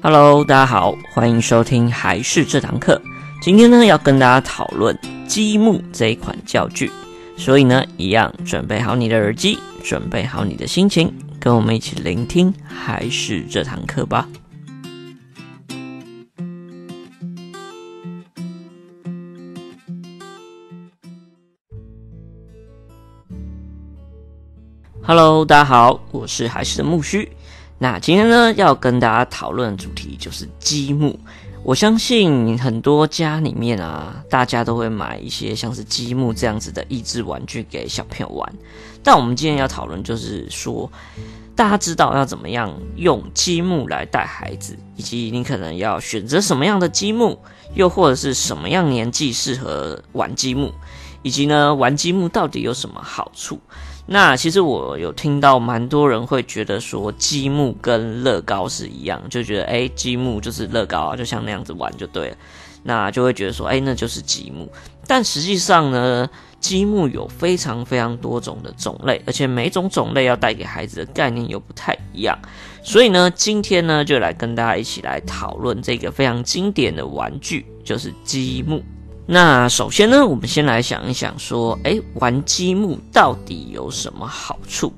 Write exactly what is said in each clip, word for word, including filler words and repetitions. Hello， 大家好，欢迎收听还是这堂课。今天呢，要跟大家讨论积木这一款教具，所以呢，一样准备好你的耳机，准备好你的心情，跟我们一起聆听还是这堂课吧。Hello， 大家好，我是还是的木须。那今天呢，要跟大家讨论的主题就是积木。我相信很多家里面啊，大家都会买一些像是积木这样子的益智玩具给小朋友玩。但我们今天要讨论就是说，大家知道要怎么样用积木来带孩子，以及你可能要选择什么样的积木，又或者是什么样年纪适合玩积木，以及呢，玩积木到底有什么好处。那其实我有听到蛮多人会觉得说积木跟乐高是一样，就觉得诶积木就是乐高啊，就像那样子玩就对了，那就会觉得说诶那就是积木。但实际上呢，积木有非常非常多种的种类，而且每种种类要带给孩子的概念又不太一样。所以呢，今天呢就来跟大家一起来讨论这个非常经典的玩具，就是积木。那首先呢，我们先来想一想说，诶，玩积木到底有什么好处？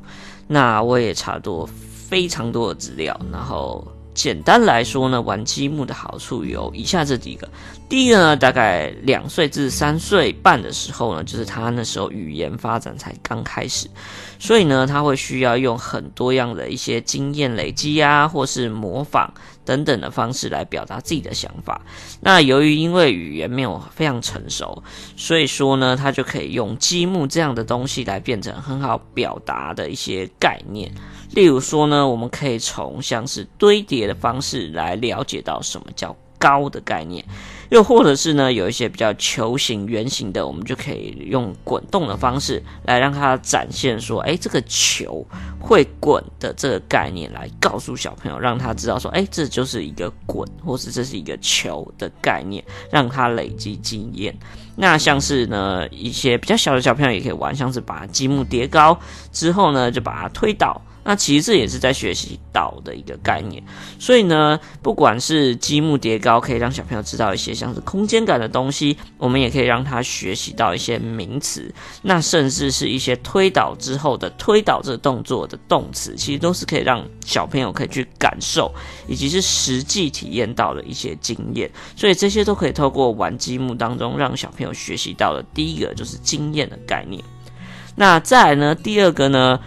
那我也查多非常多的资料，然后简单来说呢，玩积木的好处有以下这几个。第一个呢，大概两岁至三岁半的时候呢，就是他那时候语言发展才刚开始，所以呢，他会需要用很多样的一些经验累积啊，或是模仿等等的方式来表达自己的想法。那由于因为语言没有非常成熟，所以说呢，他就可以用积木这样的东西来变成很好表达的一些概念。例如说呢，我们可以从像是堆叠的方式来了解到什么叫高的概念，又或者是呢，有一些比较球形、圆形的，我们就可以用滚动的方式来让它展现说，哎，这个球会滚的这个概念，来告诉小朋友，让他知道说，哎，这就是一个滚，或是这是一个球的概念，让他累积经验。那像是呢，一些比较小的小朋友也可以玩，像是把积木叠高之后呢，就把它推倒。那其实这也是在学习倒的一个概念，所以呢，不管是积木叠高可以让小朋友知道一些像是空间感的东西，我们也可以让他学习到一些名词，那甚至是一些推倒之后的推倒这个动作的动词，其实都是可以让小朋友可以去感受，以及是实际体验到的一些经验，所以这些都可以透过玩积木当中让小朋友学习到的。第一个就是经验的概念。那再来呢，第二个呢，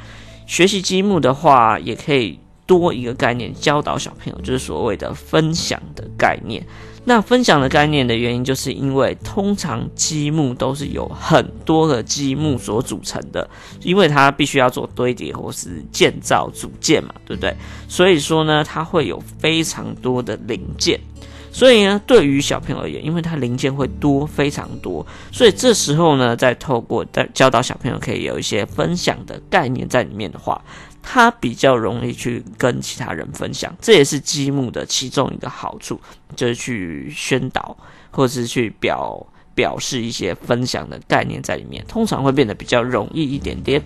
学习积木的话，也可以多一个概念教导小朋友，就是所谓的分享的概念。那分享的概念的原因，就是因为通常积木都是由很多个积木所组成的，因为它必须要做堆叠或是建造组件嘛，对不对？所以说呢，它会有非常多的零件。所以呢，对于小朋友而言，因为他零件会多非常多，所以这时候呢，再透过教导小朋友可以有一些分享的概念在里面的话，他比较容易去跟其他人分享，这也是积木的其中一个好处，就是去宣导或是去表表示一些分享的概念在里面，通常会变得比较容易一点点。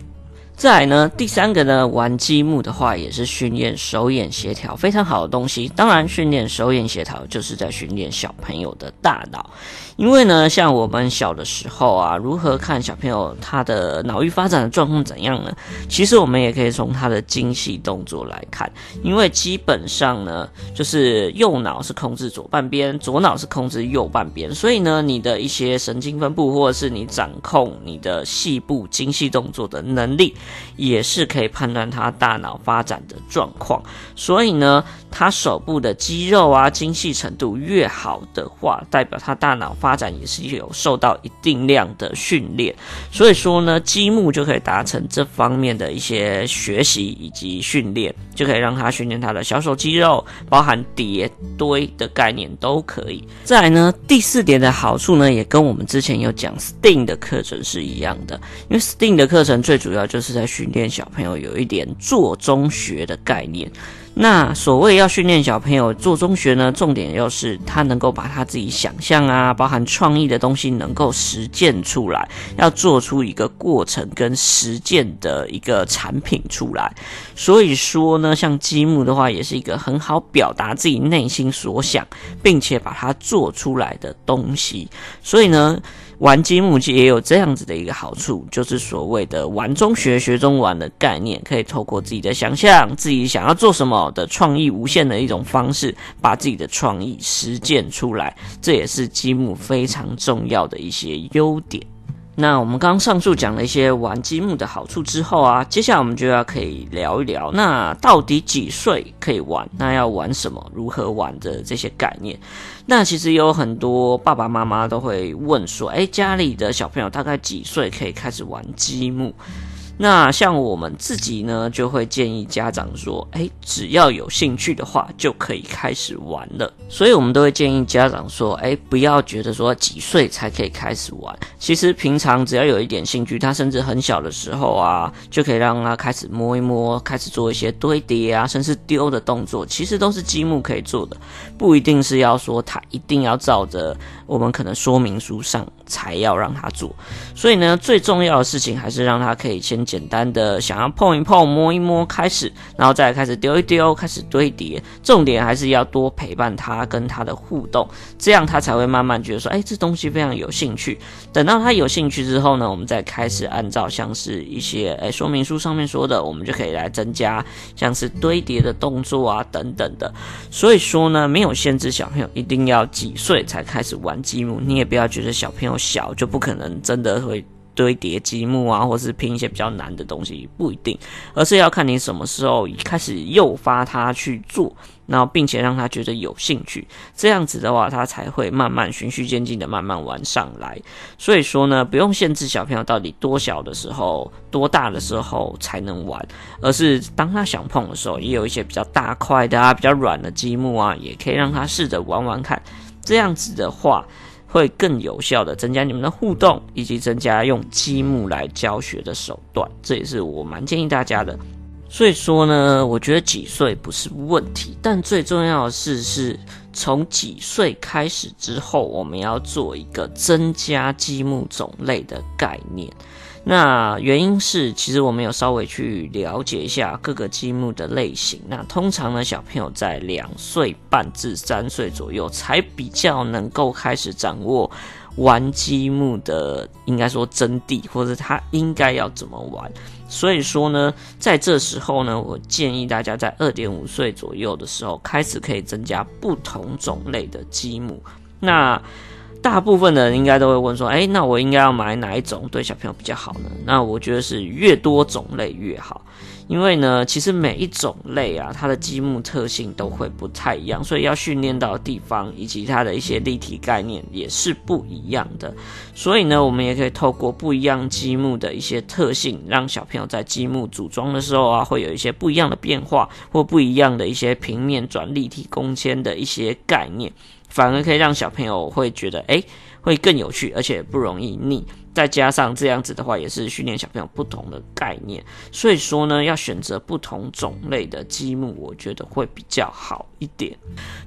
再来呢，第三个呢，玩积木的话也是训练手眼协调非常好的东西。当然，训练手眼协调就是在训练小朋友的大脑，因为呢，像我们小的时候啊，如何看小朋友他的脑域发展的状况怎样呢？其实我们也可以从他的精细动作来看，因为基本上呢，就是右脑是控制左半边，左脑是控制右半边，所以呢，你的一些神经分布或者是你掌控你的细部精细动作的能力，也是可以判断他大脑发展的状况。所以呢，他手部的肌肉啊精细程度越好的话，代表他大脑发展也是有受到一定量的训练。所以说呢，积木就可以达成这方面的一些学习以及训练，就可以让他训练他的小手肌肉，包含叠堆的概念都可以。再来呢，第四点的好处呢，也跟我们之前有讲 S T E A M 的课程是一样的，因为 S T E A M 的课程最主要就是在训练小朋友有一点做中学的概念。那所谓要训练小朋友做中学呢，重点要是他能够把他自己想象啊，包含创意的东西能够实践出来，要做出一个过程跟实践的一个产品出来。所以说呢，像积木的话，也是一个很好表达自己内心所想，并且把它做出来的东西。所以呢，玩积木也有这样子的一个好处，就是所谓的玩中学学中玩的概念，可以透过自己的想象，自己想要做什么的创意无限的一种方式，把自己的创意实践出来，这也是积木非常重要的一些优点。那我们刚刚上述讲了一些玩积木的好处之后啊，接下来我们就要可以聊一聊，那到底几岁可以玩？那要玩什么？如何玩的这些概念？那其实有很多爸爸妈妈都会问说，诶，家里的小朋友大概几岁可以开始玩积木？那像我们自己呢，就会建议家长说，诶，只要有兴趣的话，就可以开始玩了。所以我们都会建议家长说，诶，不要觉得说几岁才可以开始玩。其实平常只要有一点兴趣，他甚至很小的时候啊，就可以让他开始摸一摸，开始做一些堆叠啊，甚至丢的动作，其实都是积木可以做的。不一定是要说他一定要照着我们可能说明书上才要让他做。所以呢，最重要的事情还是让他可以先简单的想要碰一碰、摸一摸开始，然后再开始丢一丢，开始堆叠。重点还是要多陪伴他，跟他的互动，这样他才会慢慢觉得说，哎，这东西非常有兴趣。等到他有兴趣之后呢，我们再开始按照像是一些哎说明书上面说的，我们就可以来增加像是堆叠的动作啊等等的。所以说呢，没有限制小朋友一定要几岁才开始玩积木，你也不要觉得小朋友小就不可能真的会堆叠积木啊，或是拼一些比较难的东西，不一定，而是要看你什么时候开始诱发他去做，然后并且让他觉得有兴趣，这样子的话，他才会慢慢循序渐进的慢慢玩上来。所以说呢，不用限制小朋友到底多小的时候、多大的时候才能玩，而是当他想碰的时候，也有一些比较大块的啊、比较软的积木啊，也可以让他试着玩玩看。这样子的话，会更有效的增加你们的互动，以及增加用积木来教学的手段，这也是我蛮建议大家的。所以说呢，我觉得几岁不是问题，但最重要的是是从几岁开始之后，我们要做一个增加积木种类的概念。那原因是，其实我们有稍微去了解一下各个积木的类型。那通常呢，小朋友在两岁半至三岁左右才比较能够开始掌握玩积木的，应该说真谛，或者他应该要怎么玩。所以说呢，在这时候呢，我建议大家在 二点五 岁左右的时候开始可以增加不同种类的积木。那大部分的人应该都会问说，哎，那我应该要买哪一种对小朋友比较好呢？那我觉得是越多种类越好，因为呢，其实每一种类啊，它的积木特性都会不太一样，所以要训练到的地方以及它的一些立体概念也是不一样的。所以呢，我们也可以透过不一样积木的一些特性，让小朋友在积木组装的时候啊，会有一些不一样的变化，或不一样的一些平面转立体空间的一些概念。反而可以让小朋友会觉得，诶，会更有趣，而且不容易腻。再加上这样子的话，也是训练小朋友不同的概念。所以说呢，要选择不同种类的积木，我觉得会比较好一点。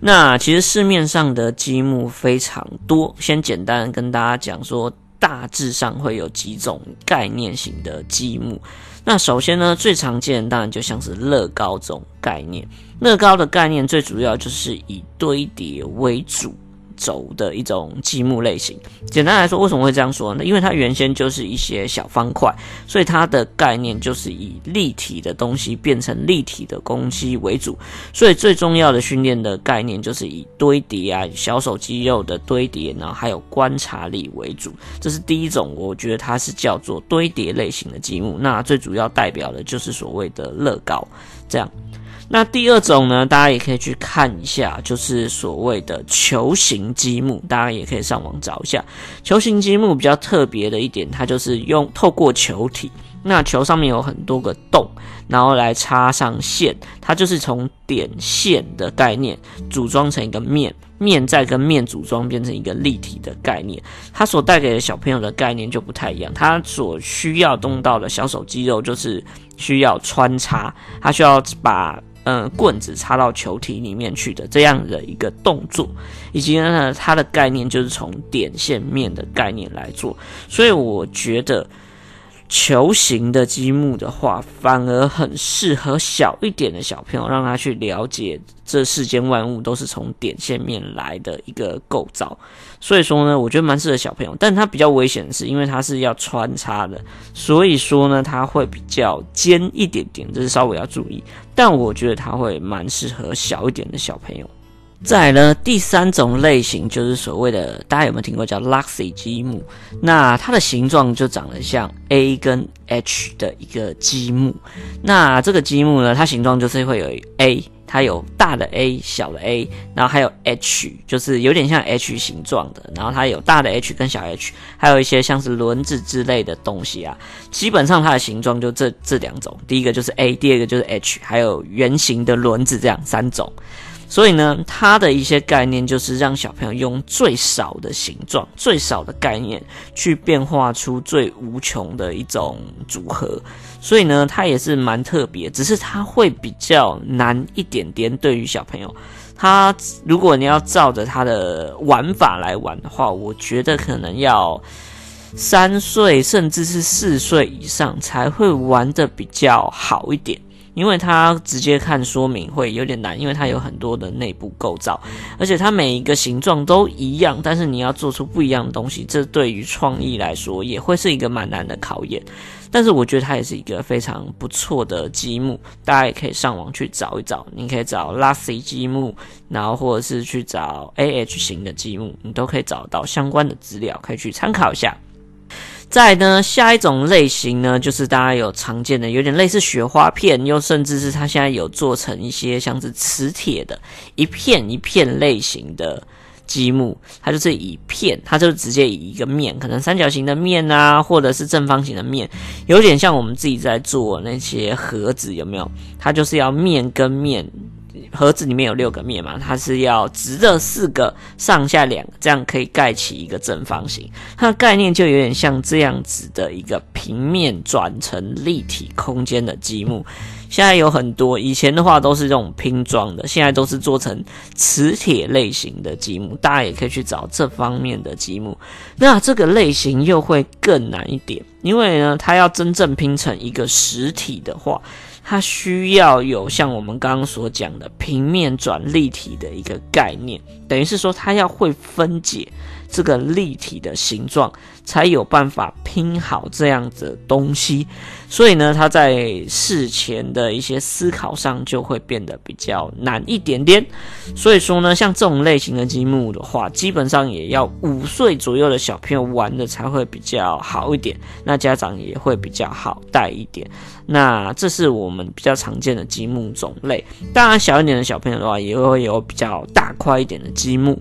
那其实市面上的积木非常多，先简单跟大家讲说，大致上会有几种概念型的积木。那首先呢，最常见的当然就像是乐高这种概念。乐高的概念最主要就是以堆叠为主轴的一种积木类型。简单来说，为什么会这样说呢？因为它原先就是一些小方块，所以它的概念就是以立体的东西变成立体的攻击为主。所以最重要的训练的概念就是以堆叠啊、小手肌肉的堆叠，然后还有观察力为主。这是第一种，我觉得它是叫做堆叠类型的积木。那最主要代表的就是所谓的乐高这样。那第二种呢，大家也可以去看一下，就是所谓的球形积木，大家也可以上网找一下。球形积木比较特别的一点，它就是用透过球体，那球上面有很多个洞，然后来插上线，它就是从点线的概念组装成一个面，面再跟面组装变成一个立体的概念。它所带给小朋友的概念就不太一样，它所需要动到的小手肌肉就是需要穿插，它需要把呃棍子插到球体里面去的这样的一个动作，以及呢它的概念就是从点线面的概念来做，所以我觉得球形的积木的话反而很适合小一点的小朋友，让他去了解这世间万物都是从点线面来的一个构造，所以说呢我觉得蛮适合小朋友，但它比较危险的是因为它是要穿插的，所以说呢它会比较尖一点点，这是稍微要注意，但我觉得它会蛮适合小一点的小朋友。再来呢，第三种类型就是所谓的，大家有没有听过叫 Luxy 积木？那它的形状就长得像 A 跟 H 的一个积木。那这个积木呢，它形状就是会有 A， 它有大的 A、小的 A， 然后还有 H， 就是有点像 H 形状的，然后它有大的 H 跟小 H， 还有一些像是轮子之类的东西啊。基本上它的形状就这这两种，第一个就是 A， 第二个就是 H， 还有圆形的轮子，这样三种。所以呢，它的一些概念就是让小朋友用最少的形状、最少的概念去变化出最无穷的一种组合。所以呢，它也是蛮特别，只是它会比较难一点点。对于小朋友，它如果你要照着它的玩法来玩的话，我觉得可能要三岁甚至是四岁以上才会玩得比较好一点。因为它直接看说明会有点难，因为它有很多的内部构造，而且它每一个形状都一样，但是你要做出不一样的东西，这对于创意来说也会是一个蛮难的考验。但是我觉得它也是一个非常不错的积木，大家也可以上网去找一找，你可以找 Luxy 积木，然后或者是去找 A H 型的积木，你都可以找到相关的资料，可以去参考一下。再呢，下一种类型呢，就是大家有常见的，有点类似雪花片，又甚至是它现在有做成一些像是磁铁的，一片一片类型的积木，它就是以片，它就直接以一个面，可能三角形的面啊，或者是正方形的面，有点像我们自己在做那些盒子，有没有？它就是要面跟面。盒子里面有六个面嘛，它是要直的四个，上下两个，这样可以盖起一个正方形。它的概念就有点像这样子的一个平面转成立体空间的积木。现在有很多，以前的话都是这种拼装的，现在都是做成磁铁类型的积木，大家也可以去找这方面的积木。那这个类型又会更难一点，因为呢，它要真正拼成一个实体的话，它需要有像我们刚刚所讲的平面转立体的一个概念，等于是说它要会分解这个立体的形状，才有办法拼好这样子的东西。所以呢，它在事前的一些思考上就会变得比较难一点点。所以说呢，像这种类型的积木的话，基本上也要五岁左右的小朋友玩的才会比较好一点，那家长也会比较好带一点。那这是我们比较常见的积木种类。当然，小一点的小朋友的话，也会有比较大块一点的积木，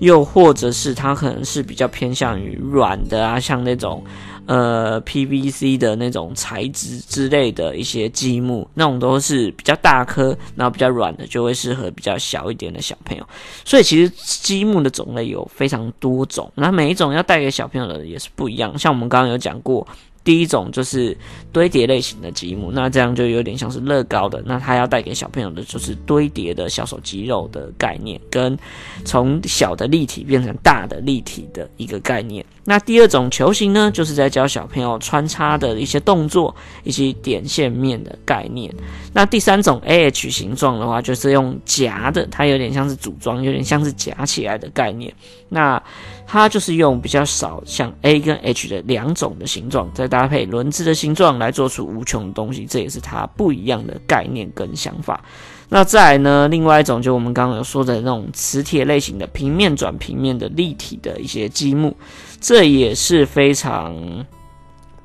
又或者是它可能是比较偏向于软的啊，像那种呃 P V C 的那种材质之类的一些积木，那种都是比较大颗，然后比较软的就会适合比较小一点的小朋友。所以其实积木的种类有非常多种，那每一种要带给小朋友的也是不一样。像我们刚刚有讲过，第一种就是堆叠类型的积木，那这样就有点像是乐高的，那它要带给小朋友的就是堆叠的小手肌肉的概念，跟从小的立体变成大的立体的一个概念。那第二种球形呢，就是在教小朋友穿插的一些动作以及点线面的概念。那第三种 A H 形状的话，就是用夹的，它有点像是组装，有点像是夹起来的概念。那它就是用比较少像 A 跟 H 的两种的形状，再搭配轮子的形状来做出无穷的东西，这也是它不一样的概念跟想法。那再来呢，另外一种就我们刚刚有说的那种磁铁类型的平面转平面的立体的一些积木，这也是非常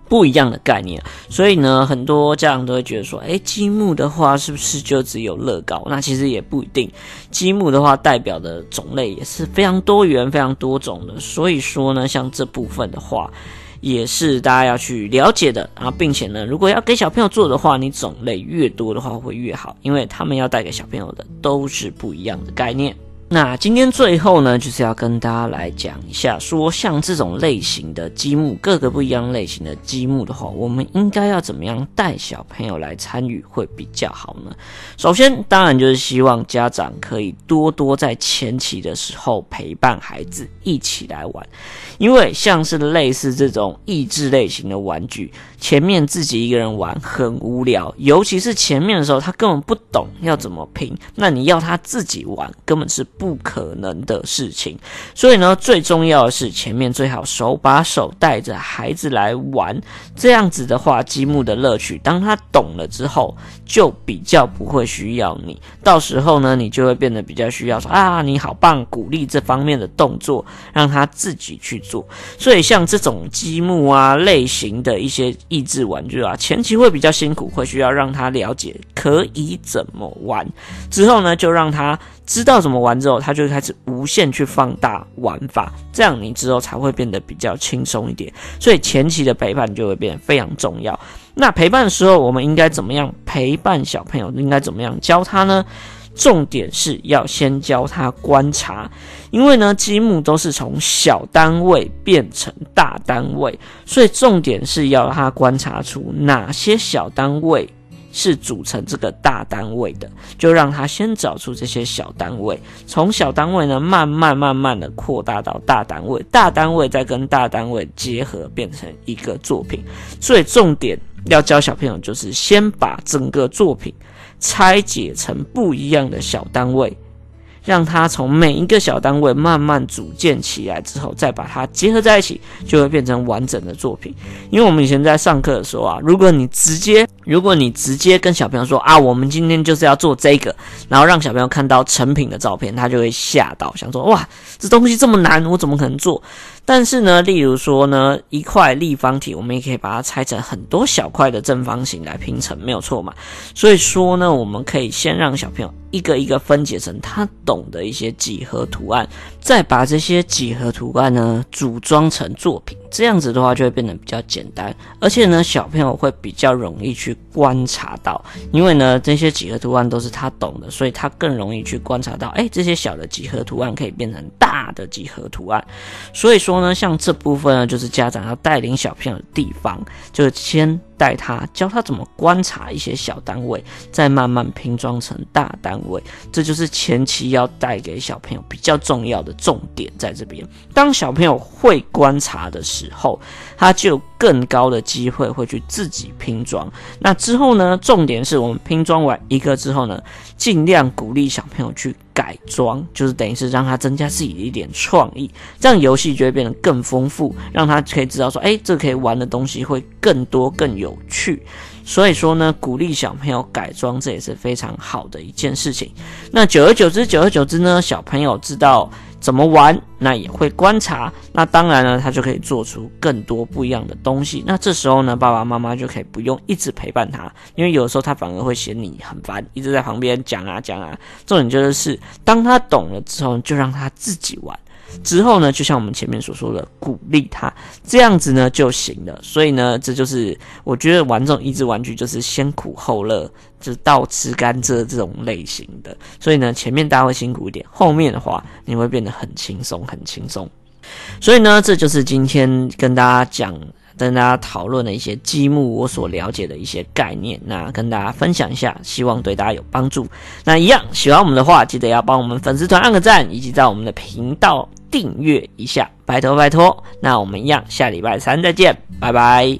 不一样的概念。所以呢，很多家长都会觉得说，诶，积木的话是不是就只有乐高？那其实也不一定，积木的话代表的种类也是非常多元、非常多种的。所以说呢，像这部分的话，也是大家要去了解的啊，并且呢，如果要给小朋友做的话，你种类越多的话会越好，因为他们要带给小朋友的都是不一样的概念。那今天最后呢，就是要跟大家来讲一下，说像这种类型的积木，各个不一样类型的积木的话，我们应该要怎么样带小朋友来参与会比较好呢？首先，当然就是希望家长可以多多在前期的时候陪伴孩子一起来玩，因为像是类似这种益智类型的玩具，前面自己一个人玩很无聊，尤其是前面的时候，他根本不懂要怎么拼，那你要他自己玩，根本是不可能的事情。所以呢，最重要的是前面最好手把手带着孩子来玩，这样子的话，积木的乐趣当他懂了之后，就比较不会需要你，到时候呢，你就会变得比较需要说啊你好棒，鼓励这方面的动作，让他自己去做。所以像这种积木啊类型的一些益智玩具啊，前期会比较辛苦，会需要让他了解可以怎么玩，之后呢就让他知道怎么玩之后，他就会开始无限去放大玩法，这样你之后才会变得比较轻松一点。所以前期的陪伴就会变得非常重要。那陪伴的时候，我们应该怎么样陪伴小朋友？应该怎么样教他呢？重点是要先教他观察，因为呢，积木都是从小单位变成大单位，所以重点是要他观察出哪些小单位是组成这个大单位的，就让他先找出这些小单位，从小单位呢慢慢慢慢的扩大到大单位，大单位再跟大单位结合变成一个作品。所以重点要教小朋友就是先把整个作品拆解成不一样的小单位，让他从每一个小单位慢慢组建起来之后，再把它结合在一起，就会变成完整的作品。因为我们以前在上课的时候啊，如果你直接如果你直接跟小朋友说啊，我们今天就是要做这个，然后让小朋友看到成品的照片，他就会吓到，想说哇，这东西这么难，我怎么可能做？但是呢，例如说呢，一块立方体，我们也可以把它拆成很多小块的正方形来拼成，没有错嘛。所以说呢，我们可以先让小朋友一个一个分解成他懂的一些几何图案，再把这些几何图案呢组装成作品，这样子的话就会变得比较简单，而且呢小朋友会比较容易去观察到，因为呢这些几何图案都是他懂的，所以他更容易去观察到，哎，这些小的几何图案可以变成大的几何图案。所以说呢，像这部分呢，就是家长要带领小朋友的地方，就是先带他，教他怎么观察一些小单位，再慢慢拼装成大单位，这就是前期要带给小朋友比较重要的重点在这边。当小朋友会观察的时候，他就有更高的机会会去自己拼装。那之后呢，重点是我们拼装完一个之后呢，尽量鼓励小朋友去改装，就是等于是让他增加自己的一点创意，这样游戏就会变得更丰富，让他可以知道说，哎，这可以玩的东西会更多更有趣。所以说呢，鼓励小朋友改装，这也是非常好的一件事情。那久而久之，久而久之呢，小朋友知道怎么玩，那也会观察，那当然呢，他就可以做出更多不一样的东西。那这时候呢，爸爸妈妈就可以不用一直陪伴他，因为有的时候他反而会嫌你很烦，一直在旁边讲啊讲啊。重点就是，当他懂了之后，就让他自己玩。之后呢，就像我们前面所说的，鼓励他，这样子呢就行了。所以呢，这就是我觉得玩这种益智玩具就是先苦后乐，就是倒吃甘蔗这种类型的。所以呢，前面大家会辛苦一点，后面的话你会变得很轻松，很轻松。所以呢，这就是今天跟大家讲。跟大家讨论的一些积木我所了解的一些概念，那跟大家分享一下，希望对大家有帮助。那一样喜欢我们的话，记得要帮我们粉丝团按个赞，以及在我们的频道订阅一下，拜托拜托。那我们一样下礼拜三再见，拜拜。